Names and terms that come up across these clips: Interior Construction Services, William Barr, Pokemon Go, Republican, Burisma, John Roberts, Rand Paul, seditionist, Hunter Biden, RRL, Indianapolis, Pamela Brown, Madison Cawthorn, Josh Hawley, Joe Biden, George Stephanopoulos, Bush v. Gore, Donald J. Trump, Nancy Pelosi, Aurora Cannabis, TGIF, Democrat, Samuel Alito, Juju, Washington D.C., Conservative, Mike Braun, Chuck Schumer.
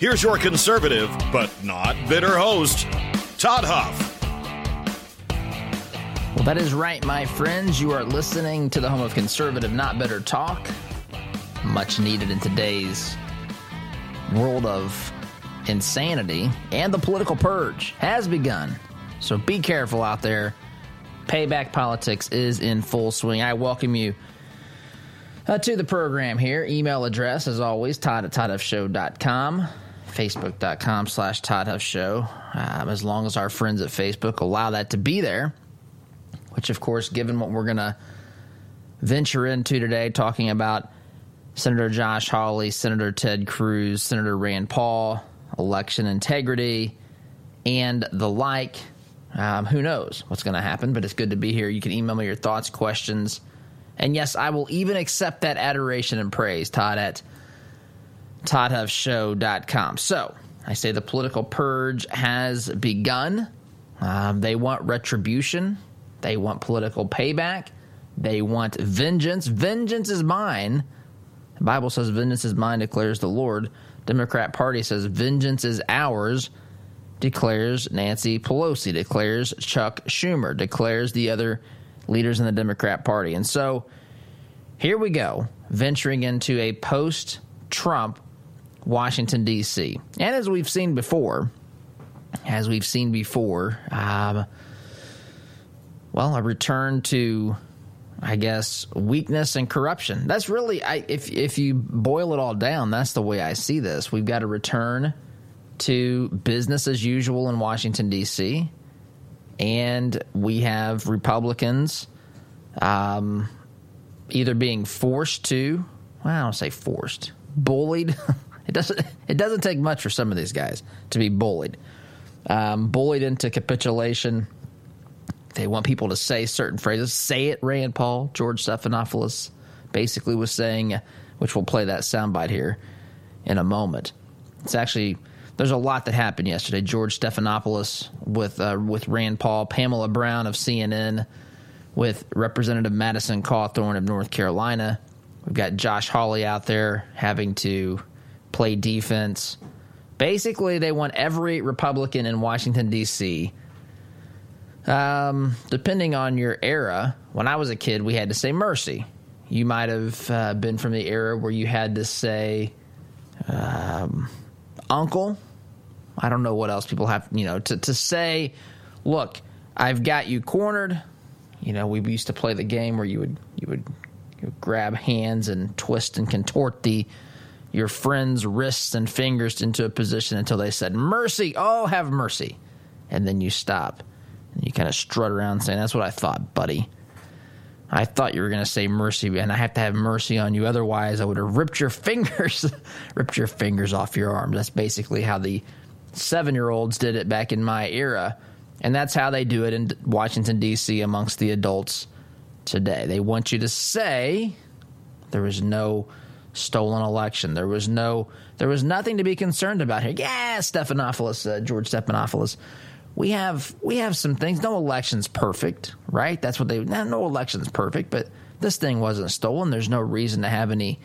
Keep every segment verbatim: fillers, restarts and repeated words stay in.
Here's your conservative, but not bitter host, Todd Huff. Well, that is right, my friends. You are listening to the home of conservative, not bitter talk. Much needed in today's world of insanity. And the political purge has begun. So be careful out there. Payback politics is in full swing. I welcome you uh, to the program here. Email address, as always, todd at todd huff show dot com. Facebook.com slash Todd Huff Show. Um, as long as our friends at Facebook allow that to be there, which, of course, given what we're going to venture into today, talking about Senator Josh Hawley, Senator Ted Cruz, Senator Rand Paul, election integrity, and the like, um, who knows what's going to happen, but it's good to be here. You can email me your thoughts, questions, and yes, I will even accept that adoration and praise, Todd, at todd huff show dot com. So, I say the political purge has begun. Um, they want retribution. They want political payback. They want vengeance. Vengeance is mine. The Bible says vengeance is mine, declares the Lord. Democrat Party says vengeance is ours, declares Nancy Pelosi, declares Chuck Schumer, declares the other leaders in the Democrat Party. And so, here we go, venturing into a post-Trump Washington, D C. And as we've seen before, as we've seen before, um, well, a return to, I guess, weakness and corruption. That's really, I, if if you boil it all down, that's the way I see this. We've got a return to business as usual in Washington, D C, and we have Republicans um, either being forced to, well, I don't say forced, bullied. It doesn't it doesn't take much for some of these guys to be bullied. Um, bullied into capitulation. They want people to say certain phrases. Say it, Rand Paul. George Stephanopoulos basically was saying, which we'll play that soundbite here in a moment. It's actually, there's a lot that happened yesterday. George Stephanopoulos with, uh, with Rand Paul, Pamela Brown of C N N, with Representative Madison Cawthorn of North Carolina. We've got Josh Hawley out there having to play defense. Basically, they want every Republican in Washington, D C. Um, depending on your era, when I was a kid, we had to say mercy. You might have uh, been from the era where you had to say um, uncle. I don't know what else people have, you know, to, to say, look, I've got you cornered. You know, we used to play the game where you would you would, you would grab hands and twist and contort the your friend's wrists and fingers into a position until they said, mercy, oh, have mercy. And then you stop. And you kind of strut around saying, that's what I thought, buddy. I thought you were going to say mercy, and I have to have mercy on you. Otherwise, I would have ripped your fingers ripped your fingers off your arms. That's basically how the seven-year-olds did it back in my era. And that's how they do it in Washington, D C amongst the adults today. They want you to say there is no stolen election. There was no, there was nothing to be concerned about here. Yeah, Stephanopoulos, uh, George Stephanopoulos. We have, we have some things. No election's perfect, right? That's what they, no, no election's perfect, but this thing wasn't stolen. There's no reason to have any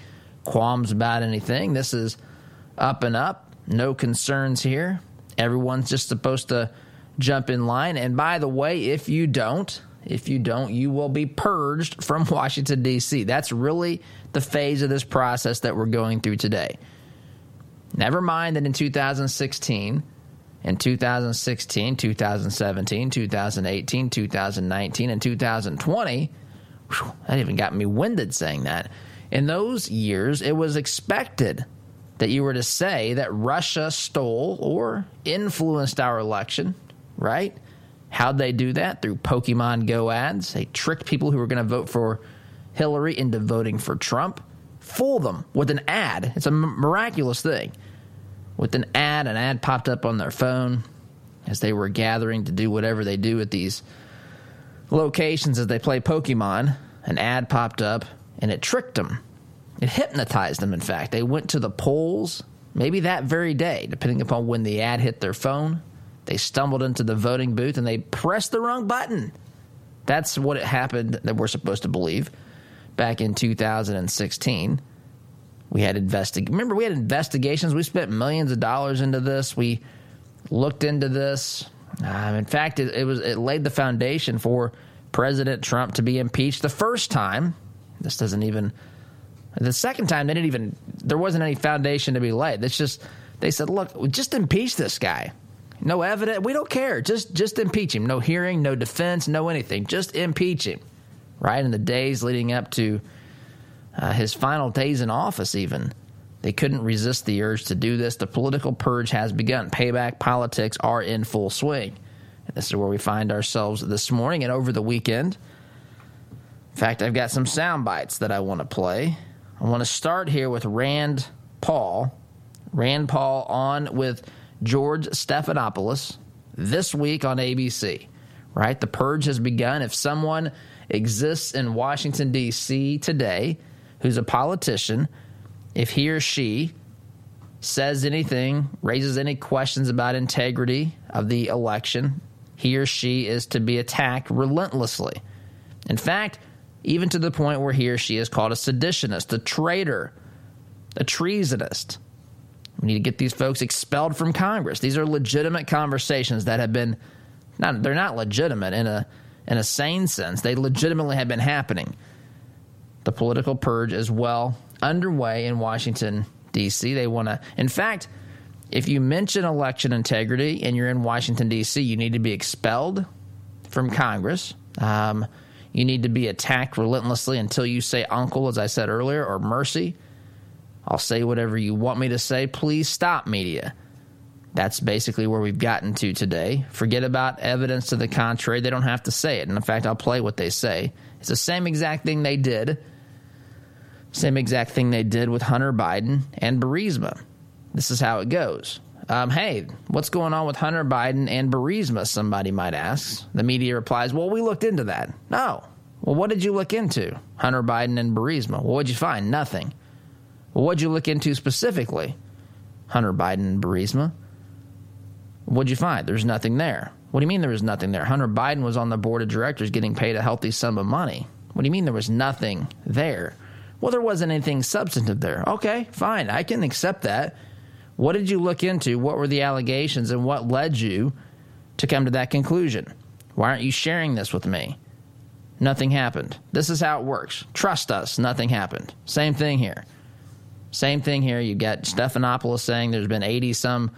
qualms about anything. This is up and up. No concerns here. Everyone's just supposed to jump in line. And by the way, if you don't, If you don't, you will be purged from Washington, D C. That's really the phase of this process that we're going through today. Never mind that in two thousand sixteen, in two thousand sixteen, two thousand seventeen, two thousand eighteen, two thousand nineteen, and two thousand twenty, whew, that even got me winded saying that. In those years, it was expected that you were to say that Russia stole or influenced our election, right? How'd they do that? Through Pokemon Go ads. They tricked people who were going to vote for Hillary into voting for Trump. Fool them with an ad. It's a m- miraculous thing. With an ad, an ad popped up on their phone as they were gathering to do whatever they do at these locations as they play Pokemon. An ad popped up, and it tricked them. It hypnotized them, in fact. They went to the polls, maybe that very day, depending upon when the ad hit their phone. They stumbled into the voting booth, and they pressed the wrong button. That's what it happened that we're supposed to believe. Back in two thousand sixteen, we had investig- remember we had investigations. We spent millions of dollars into this. We looked into this. Um, in fact, it, it was it laid the foundation for President Trump to be impeached the first time. This doesn't even the second time they didn't even there wasn't any foundation to be laid. It's just they said, look, just impeach this guy. No evidence. We don't care. Just just impeach him. No hearing, no defense, no anything. Just impeach him. Right? In the days leading up to uh, his final days in office even, they couldn't resist the urge to do this. The political purge has begun. Payback politics are in full swing. And this is where we find ourselves this morning and over the weekend. In fact, I've got some sound bites that I want to play. I want to start here with Rand Paul. Rand Paul on with George Stephanopoulos this week on A B C, right? The purge has begun. If someone exists in Washington, D C today who's a politician, if he or she says anything, raises any questions about integrity of the election, he or she is to be attacked relentlessly. In fact, even to the point where he or she is called a seditionist, a traitor, a treasonist. We need to get these folks expelled from Congress. These are legitimate conversations that have been not, they're not legitimate in a in a sane sense. They legitimately have been happening. The political purge is well underway in Washington, D C. They want to in fact, if you mention election integrity and you're in Washington, D C, you need to be expelled from Congress. Um, you need to be attacked relentlessly until you say uncle, as I said earlier, or mercy. I'll say whatever you want me to say. Please stop, media. That's basically where we've gotten to today. Forget about evidence to the contrary. They don't have to say it. And, in fact, I'll play what they say. It's the same exact thing they did. Same exact thing they did with Hunter Biden and Burisma. This is how it goes. Um, hey, what's going on with Hunter Biden and Burisma, somebody might ask. The media replies, well, we looked into that. No. Well, what did you look into, Hunter Biden and Burisma? Well, what did you find? Nothing. Well, what'd you look into specifically, Hunter Biden and Burisma? What'd you find? There's nothing there. What do you mean there was nothing there? Hunter Biden was on the board of directors getting paid a healthy sum of money. What do you mean there was nothing there? Well, there wasn't anything substantive there. Okay, fine. I can accept that. What did you look into? What were the allegations and what led you to come to that conclusion? Why aren't you sharing this with me? Nothing happened. This is how it works. Trust us. Nothing happened. Same thing here. Same thing here. You've got Stephanopoulos saying there's been eighty-some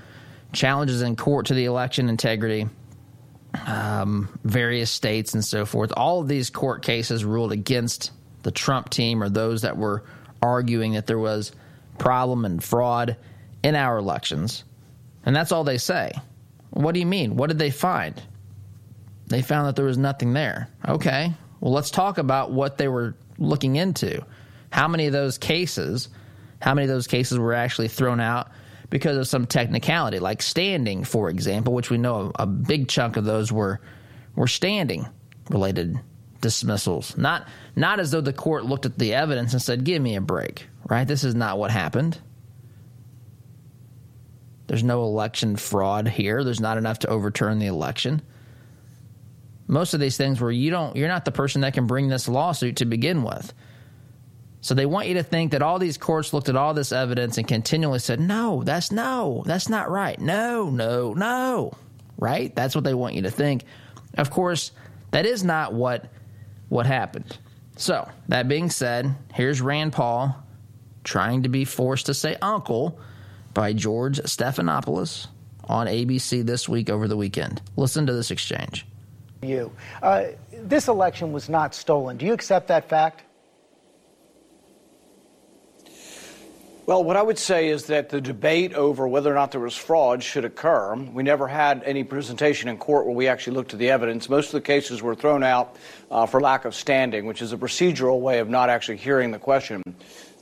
challenges in court to the election integrity, um, various states and so forth. All of these court cases ruled against the Trump team or those that were arguing that there was problem and fraud in our elections. And that's all they say. What do you mean? What did they find? They found that there was nothing there. Okay. Well, let's talk about what they were looking into. How many of those cases... How many of those cases were actually thrown out because of some technicality, like standing, for example, which we know a, a big chunk of those were were standing-related dismissals. Not not as though the court looked at the evidence and said, give me a break, right? This is not what happened. There's no election fraud here. There's not enough to overturn the election. Most of these things where you don't, you're not the person that can bring this lawsuit to begin with. So they want you to think that all these courts looked at all this evidence and continually said, no, that's no, that's not right. No, no, no, right? That's what they want you to think. Of course, that is not what what happened. So that being said, here's Rand Paul trying to be forced to say uncle by George Stephanopoulos on A B C this week over the weekend. Listen to this exchange. You. Uh, this election was not stolen. Do you accept that fact? Well, what I would say is that the debate over whether or not there was fraud should occur. We never had any presentation in court where we actually looked at the evidence. Most of the cases were thrown out uh, for lack of standing, which is a procedural way of not actually hearing the question.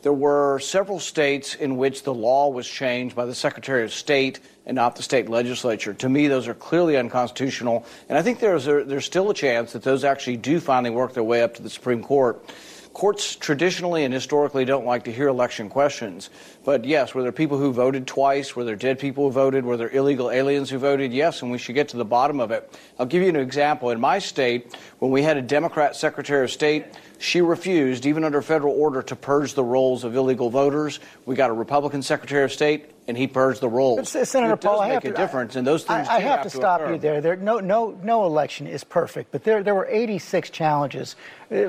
There were several states in which the law was changed by the Secretary of State and not the state legislature. To me, those are clearly unconstitutional, and I think there's a, there's still a chance that those actually do finally work their way up to the Supreme Court. Courts traditionally and historically don't like to hear election questions. But yes, were there people who voted twice? Were there dead people who voted? Were there illegal aliens who voted? Yes, and we should get to the bottom of it. I'll give you an example. In my state, when we had a Democrat Secretary of State, she refused, even under federal order, to purge the rolls of illegal voters. We got a Republican Secretary of State, and he purged the rolls. Senator Paul, I have to, difference, and those things I, I have, have to, to stop occur. you there. There, no, no, no election is perfect, but there, there were eighty-six challenges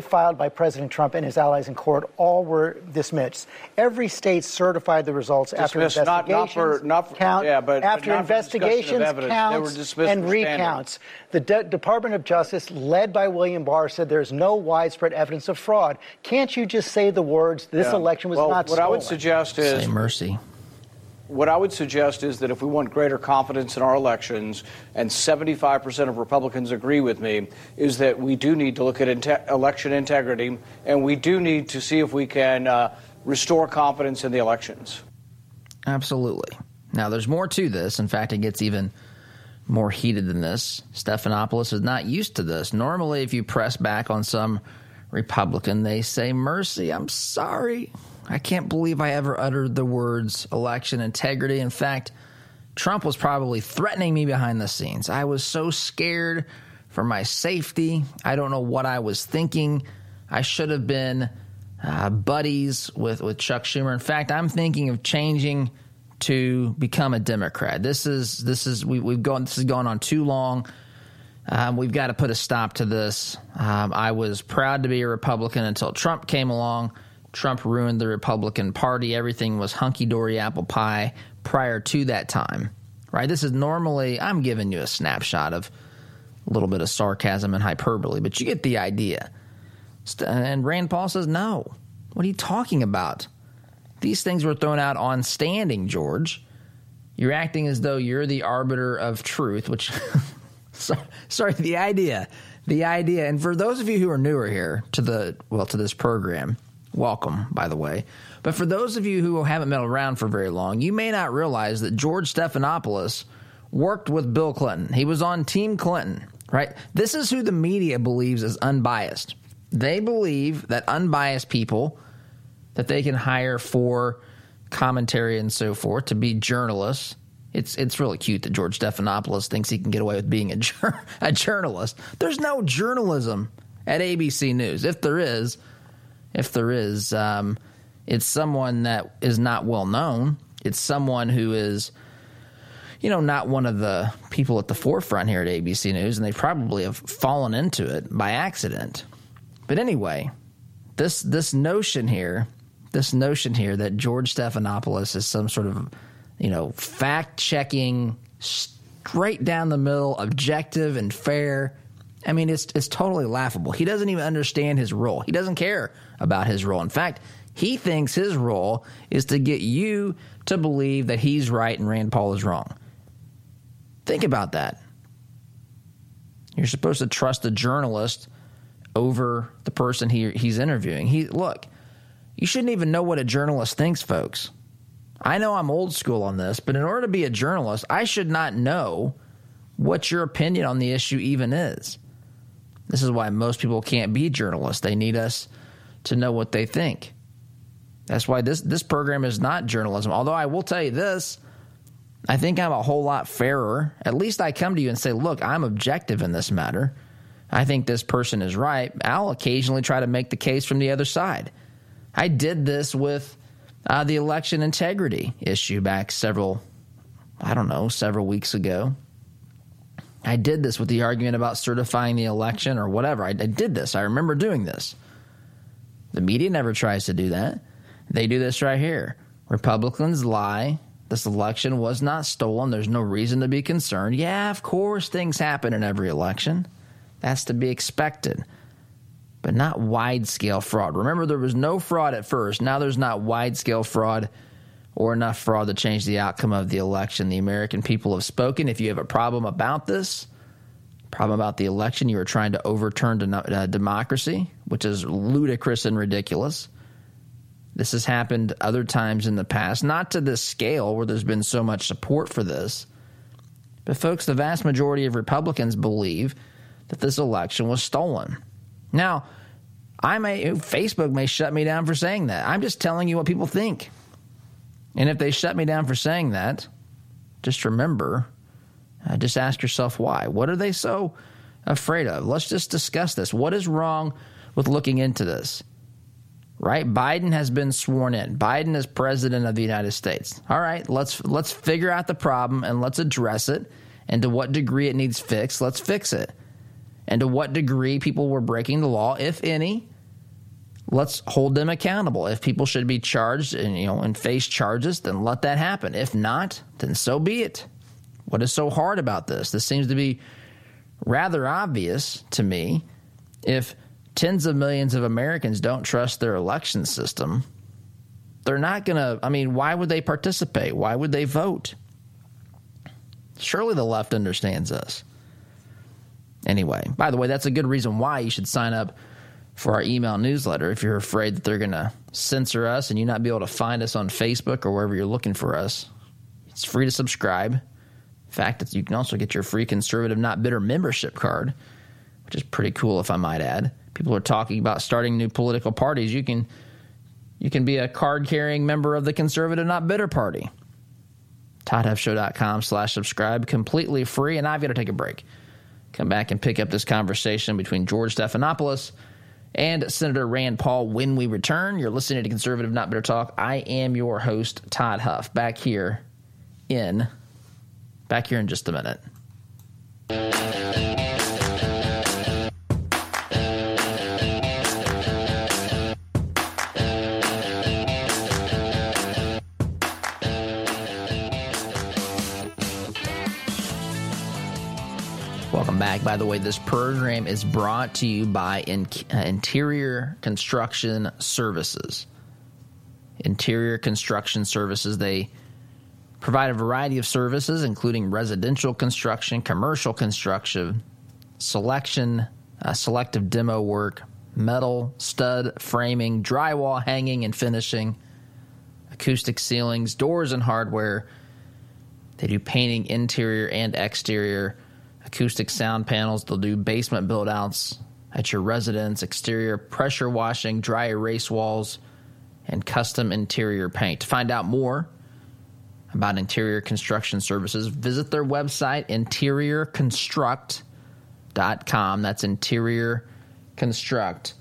filed by President Trump and his allies in court. All were dismissed. Every state certified the results dismissed, after investigations, not, not for, not for, count, yeah, but, after but investigations, evidence, counts, and recounts. The De- Department of Justice, led by William Barr, said there's no widespread evidence of fraud. Can't you just say the words? This yeah. election was well, not what stolen. What I would suggest is say mercy. What I would suggest is that if we want greater confidence in our elections, and seventy-five percent of Republicans agree with me, is that we do need to look at inte- election integrity, and we do need to see if we can uh, restore confidence in the elections. Absolutely. Now, there's more to this. In fact, it gets even more heated than this. Stephanopoulos is not used to this. Normally, if you press back on some Republican, they say, mercy, I'm sorry. I can't believe I ever uttered the words election integrity. In fact, Trump was probably threatening me behind the scenes. I was so scared for my safety. I don't know what I was thinking. I should have been uh, buddies with, with Chuck Schumer. In fact, I'm thinking of changing to become a Democrat. This is this is we, we've gone this has gone on too long. Um, we've got to put a stop to this. Um, I was proud to be a Republican until Trump came along. Trump ruined the Republican Party. Everything was hunky-dory apple pie prior to that time, right? This is normally – I'm giving you a snapshot of a little bit of sarcasm and hyperbole, but you get the idea. And Rand Paul says, no. What are you talking about? These things were thrown out on standing, George. You're acting as though you're the arbiter of truth, which – sorry, the idea. The idea – and for those of you who are newer here to the – well, to this program – welcome, by the way. But for those of you who haven't been around for very long, you may not realize that George Stephanopoulos worked with Bill Clinton. He was on Team Clinton, right? This is who the media believes is unbiased. They believe that unbiased people that they can hire for commentary and so forth to be journalists. It's it's really cute that George Stephanopoulos thinks he can get away with being a, jur- a journalist. There's no journalism at A B C News. If there is... If there is, um, it's someone that is not well known. It's someone who is, you know, not one of the people at the forefront here at A B C News, and they probably have fallen into it by accident. But anyway, this this notion here, this notion here that George Stephanopoulos is some sort of, you know, fact-checking, straight down the middle, objective and fair. I mean, it's it's totally laughable. He doesn't even understand his role. He doesn't care about his role. In fact, he thinks his role is to get you to believe that he's right and Rand Paul is wrong. Think about that. You're supposed to trust the journalist over the person he he's interviewing. He look, you shouldn't even know what a journalist thinks, folks. I know I'm old school on this, but in order to be a journalist, I should not know what your opinion on the issue even is. This is why most people can't be journalists. They need us to know what they think. That's why this this program is not journalism. Although I will tell you this, I think I'm a whole lot fairer. At least I come to you and say, look, I'm objective in this matter. I think this person is right. I'll occasionally try to make the case from the other side. I did this with uh, the election integrity issue back several, I don't know, several weeks ago. I did this with the argument about certifying the election or whatever. I, I did this. I remember doing this. The media never tries to do that. They do this right here. Republicans lie. This election was not stolen. There's no reason to be concerned. Yeah, of course things happen in every election. That's to be expected. But not wide-scale fraud. Remember, there was no fraud at first. Now there's not wide-scale fraud or enough fraud to change the outcome of the election. The American people have spoken. If you have a problem about this, problem about the election, you are trying to overturn democracy, which is ludicrous and ridiculous. This has happened other times in the past, not to this scale where there's been so much support for this. But folks, the vast majority of Republicans believe that this election was stolen. Now, I may Facebook may shut me down for saying that. I'm just telling you what people think. And if they shut me down for saying that, just remember, uh, just ask yourself why. What are they so afraid of? Let's just discuss this. What is wrong with looking into this? Right? Biden has been sworn in. Biden is president of the United States. All right, let's let's figure out the problem and let's address it. And to what degree it needs fixed, let's fix it. And to what degree people were breaking the law, if any, let's hold them accountable. If people should be charged and, you know, and face charges, then let that happen. If not, then so be it. What is so hard about this? This seems to be rather obvious to me. If tens of millions of Americans don't trust their election system, they're not going to – I mean, why would they participate? Why would they vote? Surely the left understands this. Anyway, by the way, that's a good reason why you should sign up for our email newsletter if you're afraid that they're going to censor us and you not be able to find us on Facebook or wherever you're looking for us. It's free to subscribe. In fact, you can also get your free Conservative Not Bitter membership card, which is pretty cool if I might add. People are talking about starting new political parties. You can you can be a card-carrying member of the Conservative Not Bitter Party. ToddHuffShow.com slash subscribe. Completely free, and I've got to take a break. Come back and pick up this conversation between George Stephanopoulos and Senator Rand Paul when we return. You're listening to Conservative Not Bitter Talk. I am your host, Todd Huff, back here in back here in just a minute. Welcome back. By the way, this program is brought to you by In- uh, Interior Construction Services. Interior Construction Services, they provide a variety of services, including residential construction, commercial construction, selection, uh, selective demo work, metal, stud, framing, drywall, hanging, and finishing, acoustic ceilings, doors and hardware. They do painting, interior and exterior, acoustic sound panels. They'll do basement build-outs at your residence, exterior pressure washing, dry erase walls, and custom interior paint. To find out more about Interior Construction Services, visit their website, interior construct dot com. That's interior construct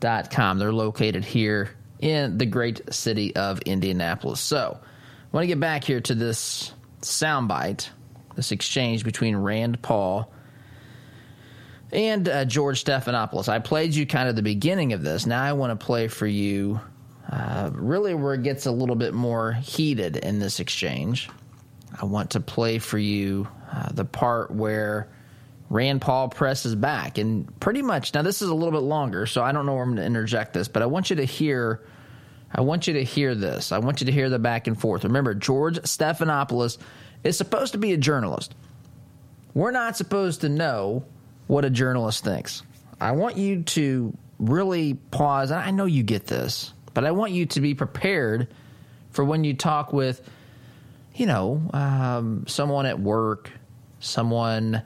dot com. They're located here in the great city of Indianapolis. So I want to get back here to this soundbite, this exchange between Rand Paul and uh, George Stephanopoulos. I played you kind of the beginning of this. Now I want to play for you uh, really where it gets a little bit more heated in this exchange. I want to play for you uh, the part where Rand Paul presses back. And pretty much – now this is a little bit longer, so I don't know where I'm going to interject this, but I want you to hear – I want you to hear this. I want you to hear the back and forth. Remember, George Stephanopoulos – is supposed to be a journalist. We're not supposed to know what a journalist thinks. I want you to really pause. I know you get this, but I want you to be prepared for when you talk with, you know, um, someone at work, someone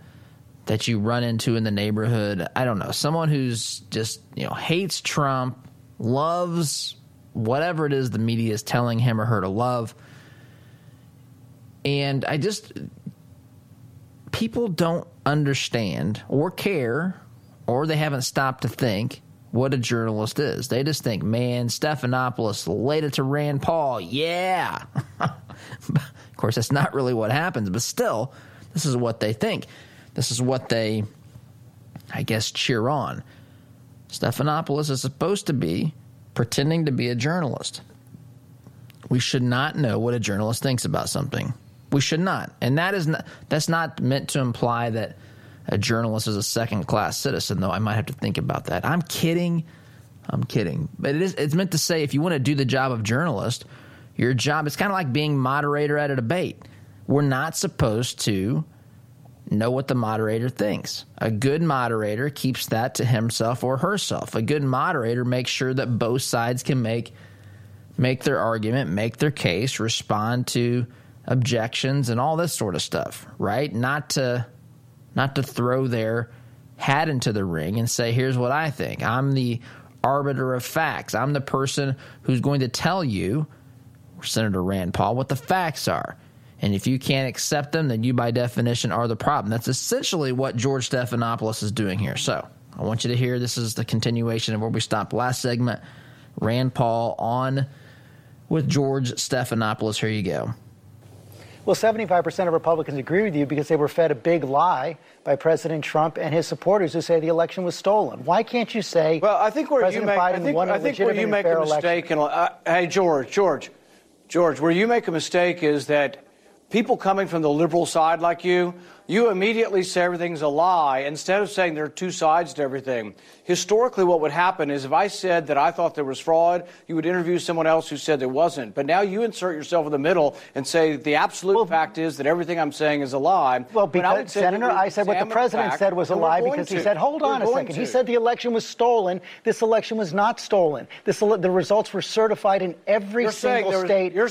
that you run into in the neighborhood. I don't know, someone who's just, you know, hates Trump, loves whatever it is the media is telling him or her to love. And I just – people don't understand or care or they haven't stopped to think what a journalist is. They just think, man, Stephanopoulos laid it to Rand Paul. Yeah. Of course, that's not really what happens, but still, this is what they think. This is what they, I guess, cheer on. Stephanopoulos is supposed to be pretending to be a journalist. We should not know what a journalist thinks about something. We should not. And that is not, that's not meant to imply that a journalist is a second-class citizen, though I might have to think about that. I'm kidding. I'm kidding. But it is, it's meant to say if you want to do the job of journalist, your job – it's kind of like being moderator at a debate. We're not supposed to know what the moderator thinks. A good moderator keeps that to himself or herself. A good moderator makes sure that both sides can make make their argument, make their case, respond to objections and all this sort of stuff, right? Not to not to throw their hat into the ring and say, here's what I think. I'm the arbiter of facts. I'm the person who's going to tell you, Senator Rand Paul, what the facts are. And if you can't accept them, then you by definition are the problem. That's essentially what George Stephanopoulos is doing here. So I want you to hear this is the continuation of where we stopped last segment. Rand Paul on with George Stephanopoulos. Here you go. Well, seventy-five percent of Republicans agree with you because they were fed a big lie by President Trump and his supporters who say the election was stolen. Why can't you say well, I think where President you make, Biden I think, won a I think legitimate where you make fair a mistake election? And, uh, hey, George, George, George, where you make a mistake is that people coming from the liberal side like you, you immediately say everything's a lie instead of saying there are two sides to everything. Historically, what would happen is if I said that I thought there was fraud, you would interview someone else who said there wasn't. But now you insert yourself in the middle and say the absolute well, fact is that everything I'm saying is a lie. Well, because, I Senator, I said what the president fact, said was a lie because to. he said, hold on we're a second. To. He said the election was stolen. This election was not stolen. This ele- The results were certified in every you're single was, state. You're...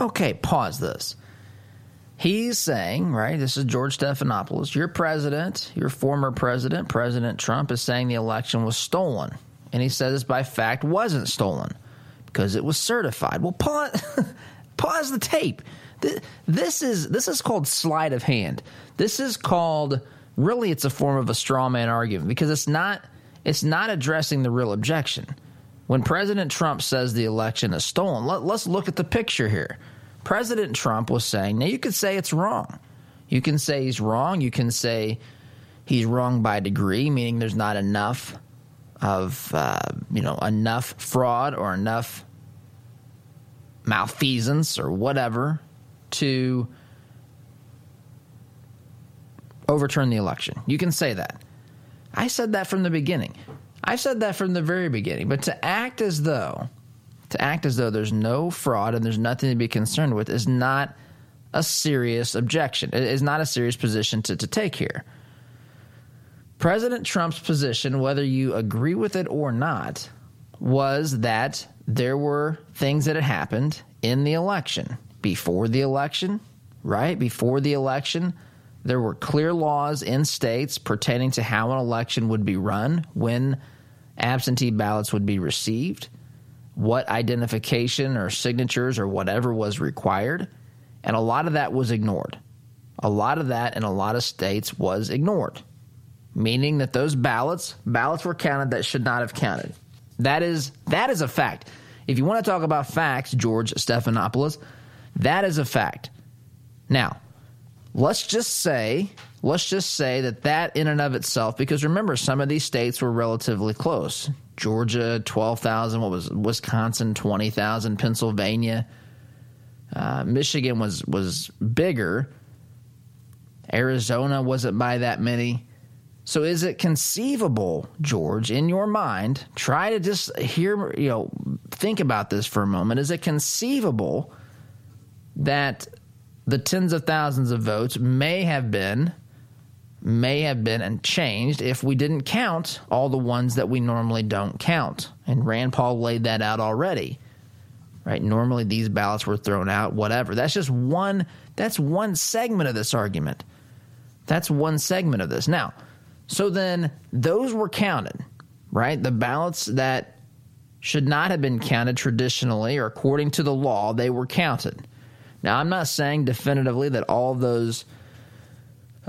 Okay, pause this. He's saying, right, this is George Stephanopoulos, your president, your former president, President Trump, is saying the election was stolen. And he says by fact wasn't stolen because it was certified. Well, pause, pause the tape. This is this is called sleight of hand. This is called – really it's a form of a straw man argument because it's not it's not addressing the real objection. When President Trump says the election is stolen, let, let's look at the picture here. President Trump was saying – now you could say it's wrong. You can say he's wrong. You can say he's wrong by degree, meaning there's not enough of uh, you know enough fraud or enough malfeasance or whatever to overturn the election. You can say that. I said that from the beginning. I said that from the very beginning. But to act as though – to act as though there's no fraud and there's nothing to be concerned with is not a serious objection. It is not a serious position to, to take here. President Trump's position, whether you agree with it or not, was that there were things that had happened in the election. Before the election, right? Before the election, there were clear laws in states pertaining to how an election would be run, when absentee ballots would be received, what identification or signatures or whatever was required, and a lot of that was ignored. A lot of that in a lot of states was ignored, meaning that those ballots ballots were counted that should not have counted. That is that is a fact. If you want to talk about facts, George Stephanopoulos, that is a fact. Now, let's just say let's just say that that in and of itself, because remember, some of these states were relatively close. Georgia, twelve thousand. What was Wisconsin, twenty thousand. Pennsylvania, uh, Michigan was was bigger. Arizona wasn't by that many. So is it conceivable, George, in your mind? Try to just hear, you know, think about this for a moment. Is it conceivable that the tens of thousands of votes may have been? may have been and changed if we didn't count all the ones that we normally don't count. And Rand Paul laid that out already, right? Normally these ballots were thrown out, whatever. That's just one – that's one segment of this argument. That's one segment of this. Now, so then those were counted, right? The ballots that should not have been counted traditionally or according to the law, they were counted. Now, I'm not saying definitively that all those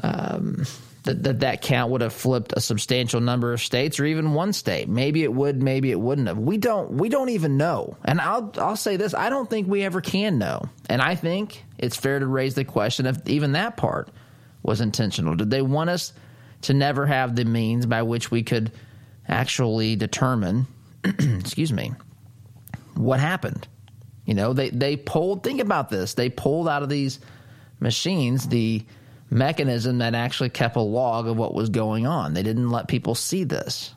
um, – That, that that count would have flipped a substantial number of states or even one state. Maybe it would, maybe it wouldn't have. We don't we don't even know. And I'll I'll say this, I don't think we ever can know. And I think it's fair to raise the question if even that part was intentional. Did they want us to never have the means by which we could actually determine excuse me, what happened? You know, they, they pulled – think about this. They pulled out of these machines the mechanism that actually kept a log of what was going on. They didn't let people see this.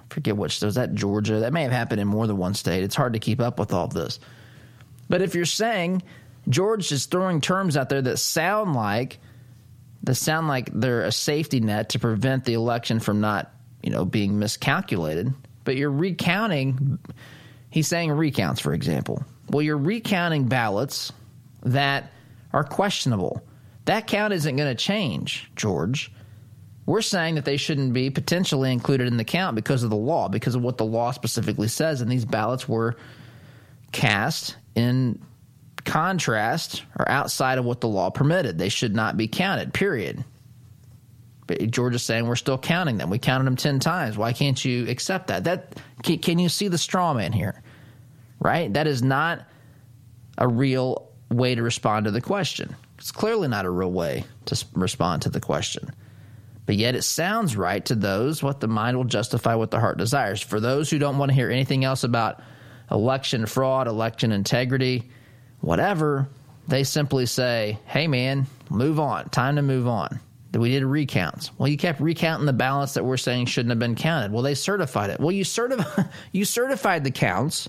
I forget which – was that Georgia? That may have happened in more than one state. It's hard to keep up with all this. But if you're saying George is throwing terms out there that sound like that sound like they're a safety net to prevent the election from not, you know, being miscalculated, but you're recounting – he's saying recounts, for example. Well, you're recounting ballots that are questionable. That count isn't going to change, George. We're saying that they shouldn't be potentially included in the count because of the law, because of what the law specifically says. And these ballots were cast in contrast or outside of what the law permitted. They should not be counted, period. But George is saying we're still counting them. We counted them ten times. Why can't you accept that? That can, can you see the straw man here? Right? That is not a real way to respond to the question. It's clearly not a real way to respond to the question. But yet it sounds right to those what the mind will justify, what the heart desires. For those who don't want to hear anything else about election fraud, election integrity, whatever, they simply say, hey, man, move on. Time to move on. That we did recounts. Well, you kept recounting the ballots that we're saying shouldn't have been counted. Well, they certified it. Well, you certif- you certified the counts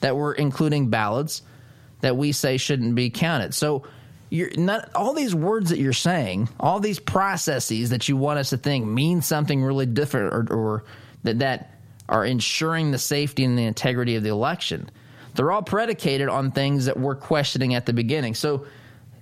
that were including ballots that we say shouldn't be counted. So you're not, all these words that you're saying, all these processes that you want us to think mean something really different or, or that, that are ensuring the safety and the integrity of the election, they're all predicated on things that we're questioning at the beginning. So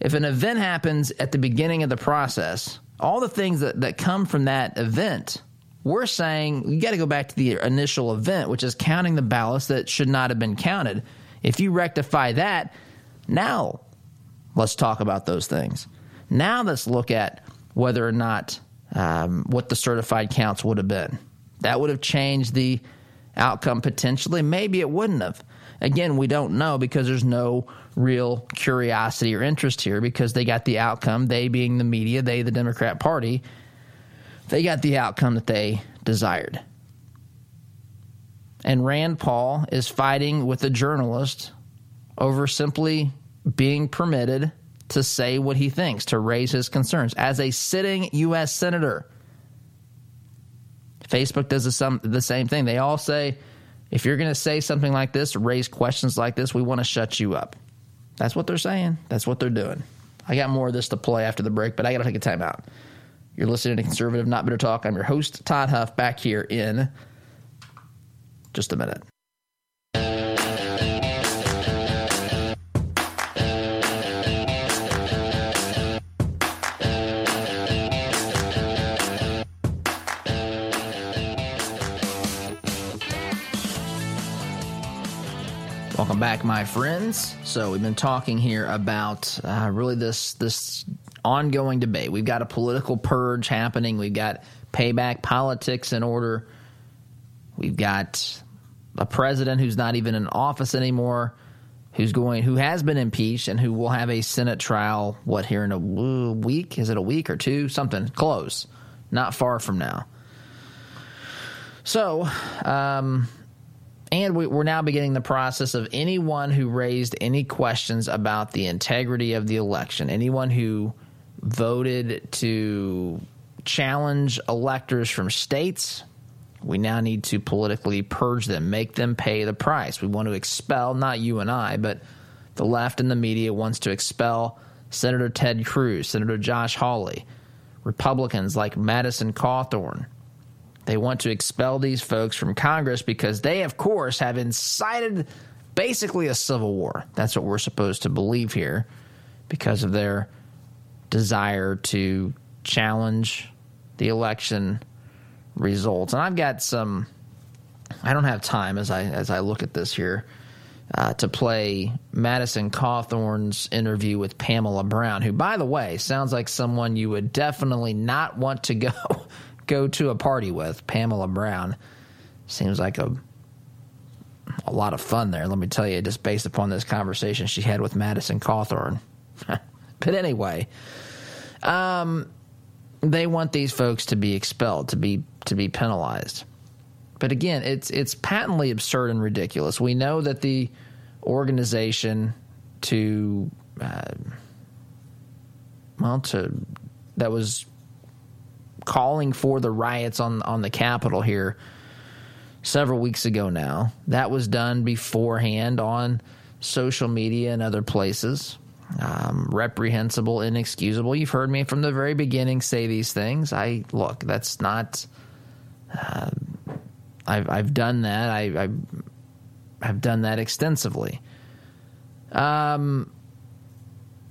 if an event happens at the beginning of the process, all the things that, that come from that event, we're saying you got to go back to the initial event, which is counting the ballots that should not have been counted. If you rectify that, now let's talk about those things. Now let's look at whether or not um, what the certified counts would have been. That would have changed the outcome potentially. Maybe it wouldn't have. Again, we don't know because there's no real curiosity or interest here because they got the outcome, they being the media, they the Democrat Party, they got the outcome that they desired. And Rand Paul is fighting with a journalist over simply being permitted to say what he thinks, to raise his concerns. As a sitting U S senator, Facebook does the same thing. They all say, if you're going to say something like this, raise questions like this, we want to shut you up. That's what they're saying. That's what they're doing. I got more of this to play after the break, but I got to take a time out. You're listening to Conservative Not Bitter Talk. I'm your host, Todd Huff, back here in just a minute. Welcome back, my friends. So we've been talking here about uh, really this this ongoing debate. We've got a political purge happening. We've got payback politics in order. We've got a president who's not even in office anymore, who's going, who has been impeached, and who will have a Senate trial. What, here in a week? Is it a week or two? Something close, not far from now. So, um. And we, we're now beginning the process of anyone who raised any questions about the integrity of the election, anyone who voted to challenge electors from states, we now need to politically purge them, make them pay the price. We want to expel, not you and I, but the left and the media wants to expel Senator Ted Cruz, Senator Josh Hawley, Republicans like Madison Cawthorn. They want to expel these folks from Congress because they, of course, have incited basically a civil war. That's what we're supposed to believe here because of their desire to challenge the election results. And I've got some – I don't have time as I as I look at this here uh, to play Madison Cawthorn's interview with Pamela Brown, who, by the way, sounds like someone you would definitely not want to go – go to a party with. Pamela Brown seems like a a lot of fun there, let me tell you, just based upon this conversation she had with Madison Cawthorn. But anyway, um, they want these folks to be expelled, to be to be penalized. But again, it's it's patently absurd and ridiculous. We know that the organization to uh, well to that was calling for the riots on on the Capitol here several weeks ago now. That was done beforehand on social media and other places. Um, reprehensible, inexcusable. You've heard me from the very beginning say these things. I look, that's not. Uh, I've I've done that. I, I I've done that extensively. Um,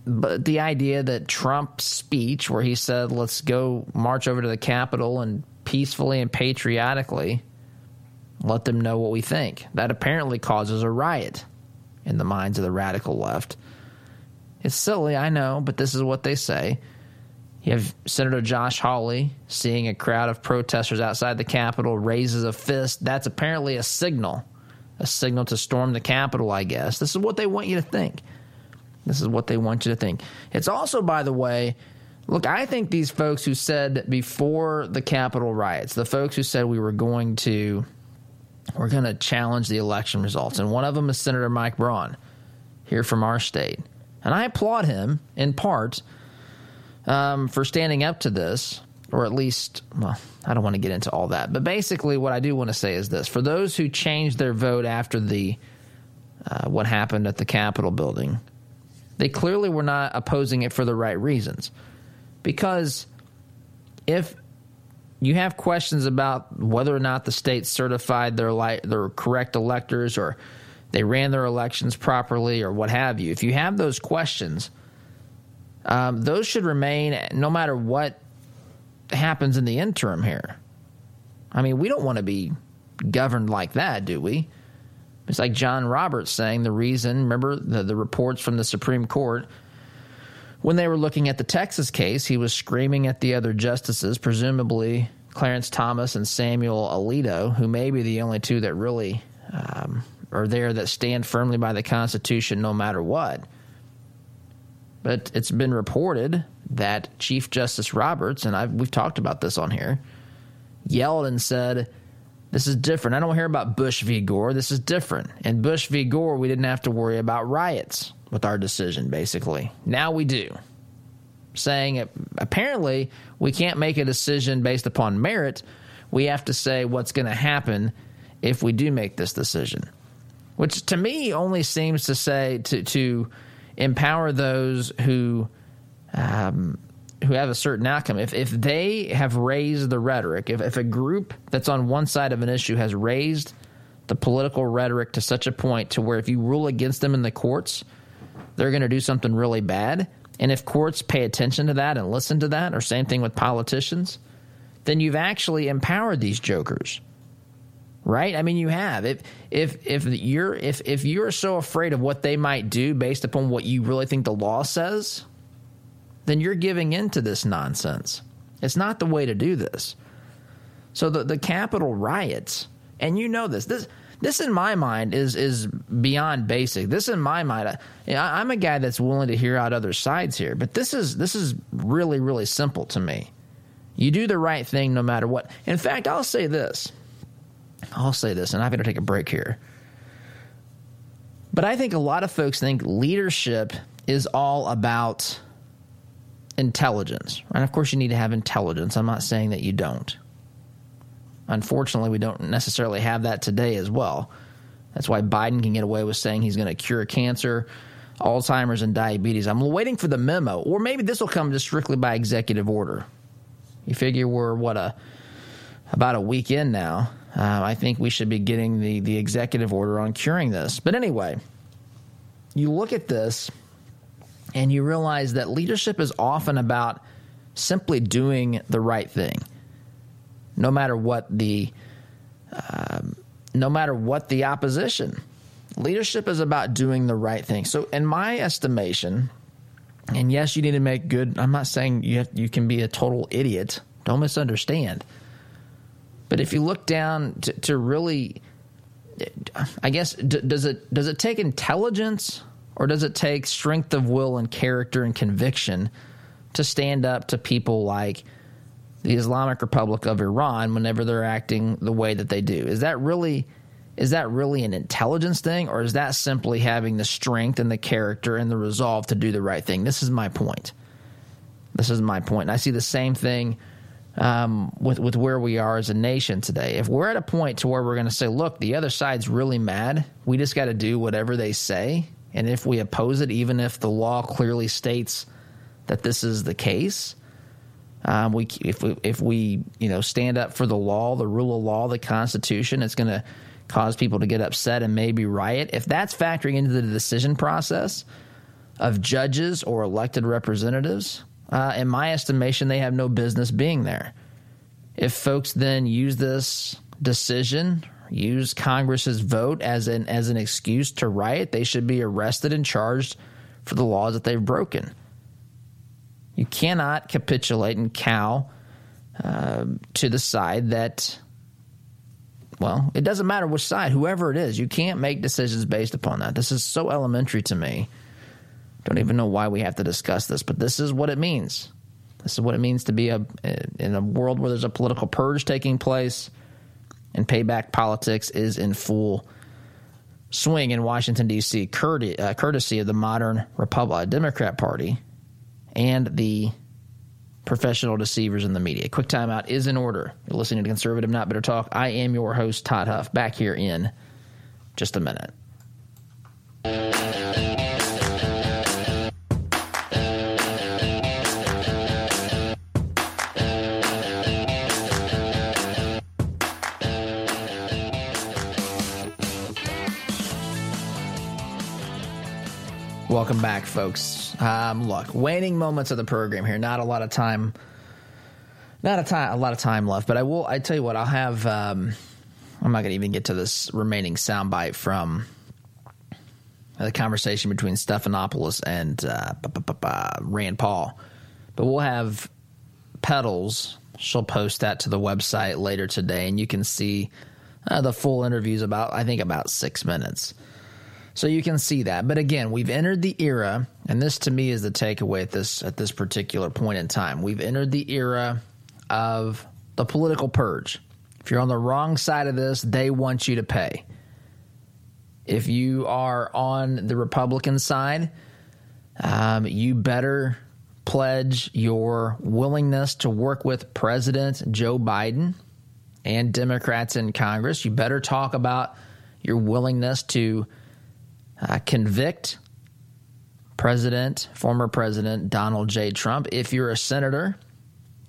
but the idea that Trump's speech, where he said, "Let's go march over to the Capitol and peacefully and patriotically let them know what we think," that apparently causes a riot in the minds of the radical left. It's silly, I know, but this is what they say. You have Senator Josh Hawley seeing a crowd of protesters outside the Capitol, raises a fist. That's apparently a signal, a signal to storm the Capitol, I guess. This is what they want you to think. This is what they want you to think. It's also, by the way, look, I think these folks who said before the Capitol riots, the folks who said we were going to we're going to challenge the election results, and one of them is Senator Mike Braun here from our state. And I applaud him, in part, um, for standing up to this, or at least, well, I don't want to get into all that. But basically what I do want to say is this. For those who changed their vote after the uh, what happened at the Capitol building, they clearly were not opposing it for the right reasons. Because if you have questions about whether or not the state certified their, li- their correct electors or they ran their elections properly or what have you, if you have those questions, um, those should remain no matter what happens in the interim here. I mean, we don't want to be governed like that, do we? It's like John Roberts saying the reason, remember the, the reports from the Supreme Court, when they were looking at the Texas case, he was screaming at the other justices, presumably Clarence Thomas and Samuel Alito, who may be the only two that really um, – are there that stand firmly by the Constitution no matter what. But it's been reported that Chief Justice Roberts, and I've, we've talked about this on here, yelled and said, this is different. I don't hear about Bush v. Gore. This is different. In Bush v. Gore, we didn't have to worry about riots with our decision, basically. Now we do. Saying apparently we can't make a decision based upon merit. We have to say what's going to happen if we do make this decision. Which to me only seems to say to, to empower those who um, who have a certain outcome. If if they have raised the rhetoric, if, if a group that's on one side of an issue has raised the political rhetoric to such a point to where if you rule against them in the courts, they're going to do something really bad. And if courts pay attention to that and listen to that, or same thing with politicians, then you've actually empowered these jokers. Right? I mean, you have. If if if you're if if you're so afraid of what they might do based upon what you really think the law says, then you're giving in to this nonsense. It's not the way to do this. So the the Capitol riots, and you know this. This this in my mind is is beyond basic. This in my mind, I, I'm a guy that's willing to hear out other sides here, but this is this is really really simple to me. You do the right thing no matter what. In fact, I'll say this. I'll say this, and I've got to take a break here. But I think a lot of folks think leadership is all about intelligence. And, of course, you need to have intelligence. I'm not saying that you don't. Unfortunately, we don't necessarily have that today as well. That's why Biden can get away with saying he's going to cure cancer, Alzheimer's, and diabetes. I'm waiting for the memo. Or maybe this will come just strictly by executive order. You figure we're, what, a about a week in now. Uh, I think we should be getting the, the executive order on curing this. But anyway, you look at this and you realize that leadership is often about simply doing the right thing, no matter what the um, no matter what the opposition. Leadership is about doing the right thing. So in my estimation, and yes, you need to make good. I'm not saying you have, you can be a total idiot. Don't misunderstand. But if you look down to, to really, I guess, d- does it does it take intelligence or does it take strength of will and character and conviction to stand up to people like the Islamic Republic of Iran whenever they're acting the way that they do? Is that really Is that really an intelligence thing, or is that simply having the strength and the character and the resolve to do the right thing? This is my point. This is my point. And I see the same thing um, with, with where we are as a nation today. If we're at a point to where we're going to say, look, the other side's really mad, we just got to do whatever they say, and if we oppose it, even if the law clearly states that this is the case— Um, we if we if we you know stand up for the law, the rule of law, the Constitution, it's going to cause people to get upset and maybe riot. If that's factoring into the decision process of judges or elected representatives, uh, in my estimation, they have no business being there. If folks then use this decision, use Congress's vote as an as an excuse to riot, they should be arrested and charged for the laws that they've broken. You cannot capitulate and cow uh, to the side that, well, it doesn't matter which side, whoever it is. You can't make decisions based upon that. This is so elementary to me. Don't even know why we have to discuss this, but this is what it means. This is what it means to be a in a world where there's a political purge taking place, and payback politics is in full swing in Washington, D C, curti- uh, courtesy of the modern Republican Democrat Party and the professional deceivers in the media. Quick timeout is in order. You're listening to Conservative Not Bitter Talk. I am your host, Todd Huff, back here in just a minute. Welcome back, folks. Um, look, waning moments of the program here. Not a lot of time, not a time, a lot of time left. But I will. I tell you what, I'll have. Um, I'm not going to even get to this remaining soundbite from the conversation between Stephanopoulos and uh, Rand Paul. But we'll have Petals. She'll post that to the website later today, and you can see uh, the full interviews. About I think about six minutes. So you can see that. But again, we've entered the era, and this to me is the takeaway at this at this particular point in time. We've entered the era of the political purge. If you're on the wrong side of this, they want you to pay. If you are on the Republican side, um, you better pledge your willingness to work with President Joe Biden and Democrats in Congress. You better talk about your willingness to Uh, convict President, former President Donald J. Trump. If you're a senator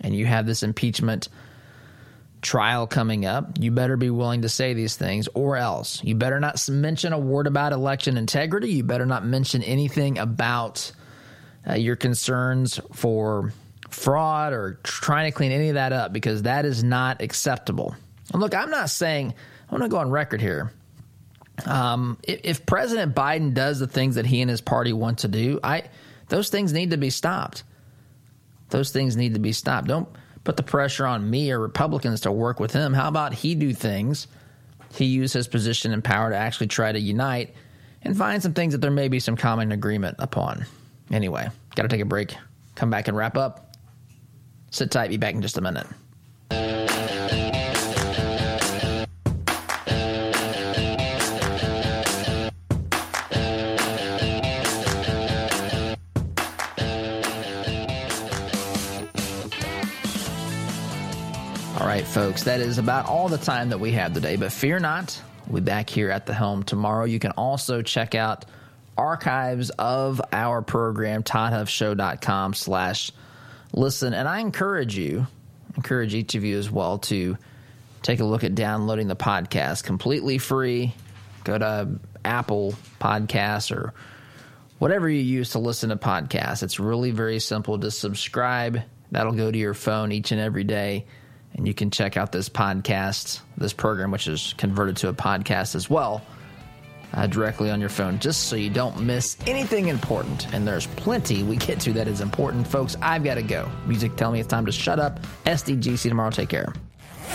and you have this impeachment trial coming up, you better be willing to say these things, or else. You better not mention a word about election integrity. You better not mention anything about uh, your concerns for fraud or trying to clean any of that up, because that is not acceptable. And look, I'm not saying – I'm going to go on record here. Um, if, if President Biden does the things that he and his party want to do, I those things need to be stopped. Those things need to be stopped. Don't put the pressure on me or Republicans to work with him. How about he do things? He use his position and power to actually try to unite and find some things that there may be some common agreement upon. Anyway, got to take a break. Come back and wrap up. Sit tight. Be back in just a minute. Folks, that is about all the time that we have today, but fear not, we'll be back here at the helm tomorrow. You can also check out archives of our program, todd huff show dot com slash listen. And I encourage you, encourage each of you as well, to take a look at downloading the podcast completely free. Go to Apple Podcasts or whatever you use to listen to podcasts. It's really very simple to subscribe. That'll go to your phone each and every day. And you can check out this podcast, this program, which is converted to a podcast as well, uh, directly on your phone, just so you don't miss anything important. And there's plenty we get to that is important. Folks, I've got to go. Music tell me it's time to shut up. S D G C tomorrow. Take care.